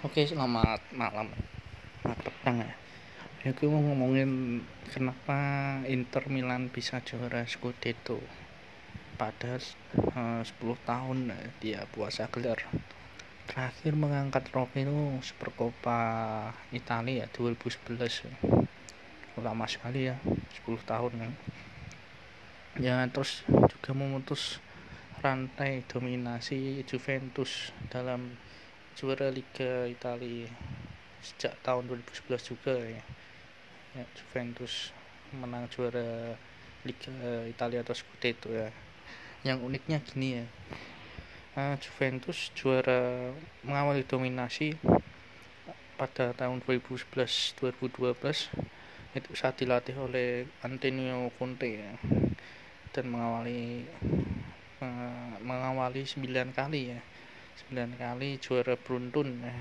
Oke, selamat malam. Selamat petang ya. Ya, aku mau ngomongin kenapa Inter Milan bisa juara Scudetto. Pada 10 tahun dia puasa gelar. Terakhir mengangkat trofi itu Supercopa Italia 2011. Lama sekali ya, 10 tahun ya. Ya, terus juga memutus rantai dominasi Juventus dalam juara Liga Italia sejak tahun 2011 juga ya Juventus menang juara Liga Italia atau Scudetto ya. Yang uniknya gini ya, Juventus juara mengawali dominasi pada tahun 2011-2012 itu saat dilatih oleh Antonio Conte ya, dan mengawali 9 kali ya. 9 kali juara beruntun ya.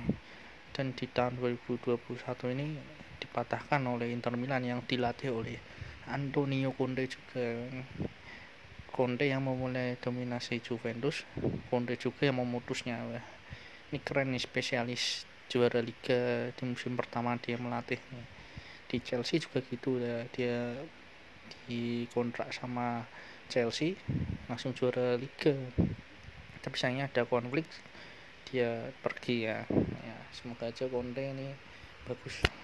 Dan di tahun 2021 ini dipatahkan oleh Inter Milan yang dilatih oleh Antonio Conte juga. Conte yang memulai dominasi Juventus, Conte juga yang memutusnya. Wah, ini keren nih, spesialis juara liga di musim pertama dia melatih. Di Chelsea juga gitu ya, dia dikontrak sama Chelsea langsung juara liga, tapi sayangnya ada konflik, dia pergi ya. Semoga aja Conte ini bagus.